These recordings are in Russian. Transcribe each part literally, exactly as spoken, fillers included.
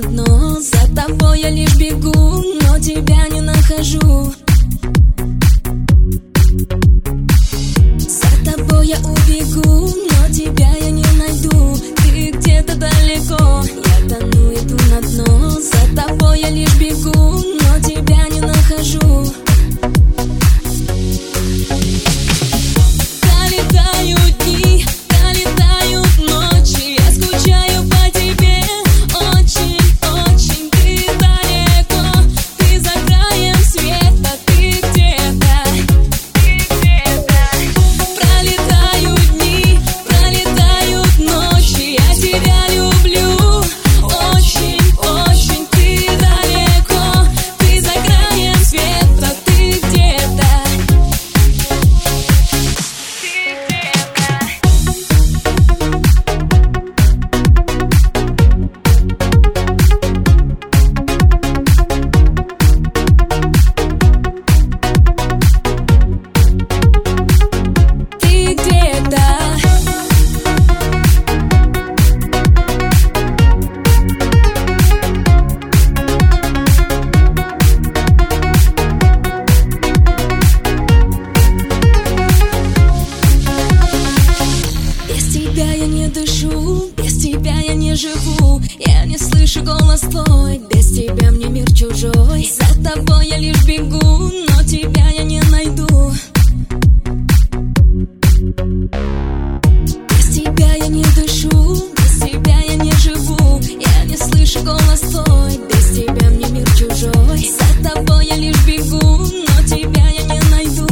на дно. За тобой я лишь бегу, но тебя не нахожу. За тобой я убегу, но тебя я не найду. Ты где-то далеко, я тону, иду на дно. За тобой я лишь бегу, но тебя не нахожу. Живу, я не слышу голос твой. Без тебя мне мир чужой. За тобой я лишь бегу, но тебя я не найду. Без тебя я не дышу, без тебя я не живу. Я не слышу голос твой. Без тебя мне мир чужой. За тобой я лишь бегу, но тебя я не найду.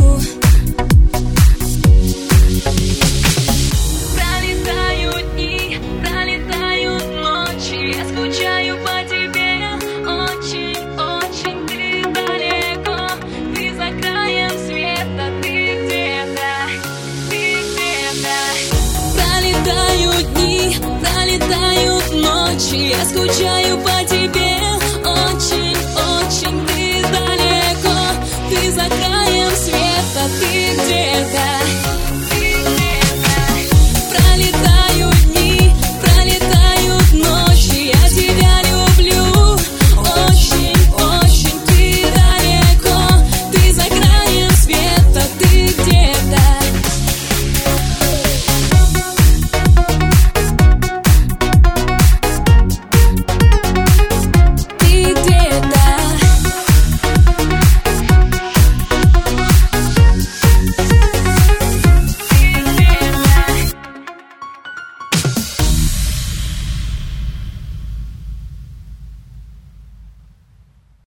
Я скучаю по тебе.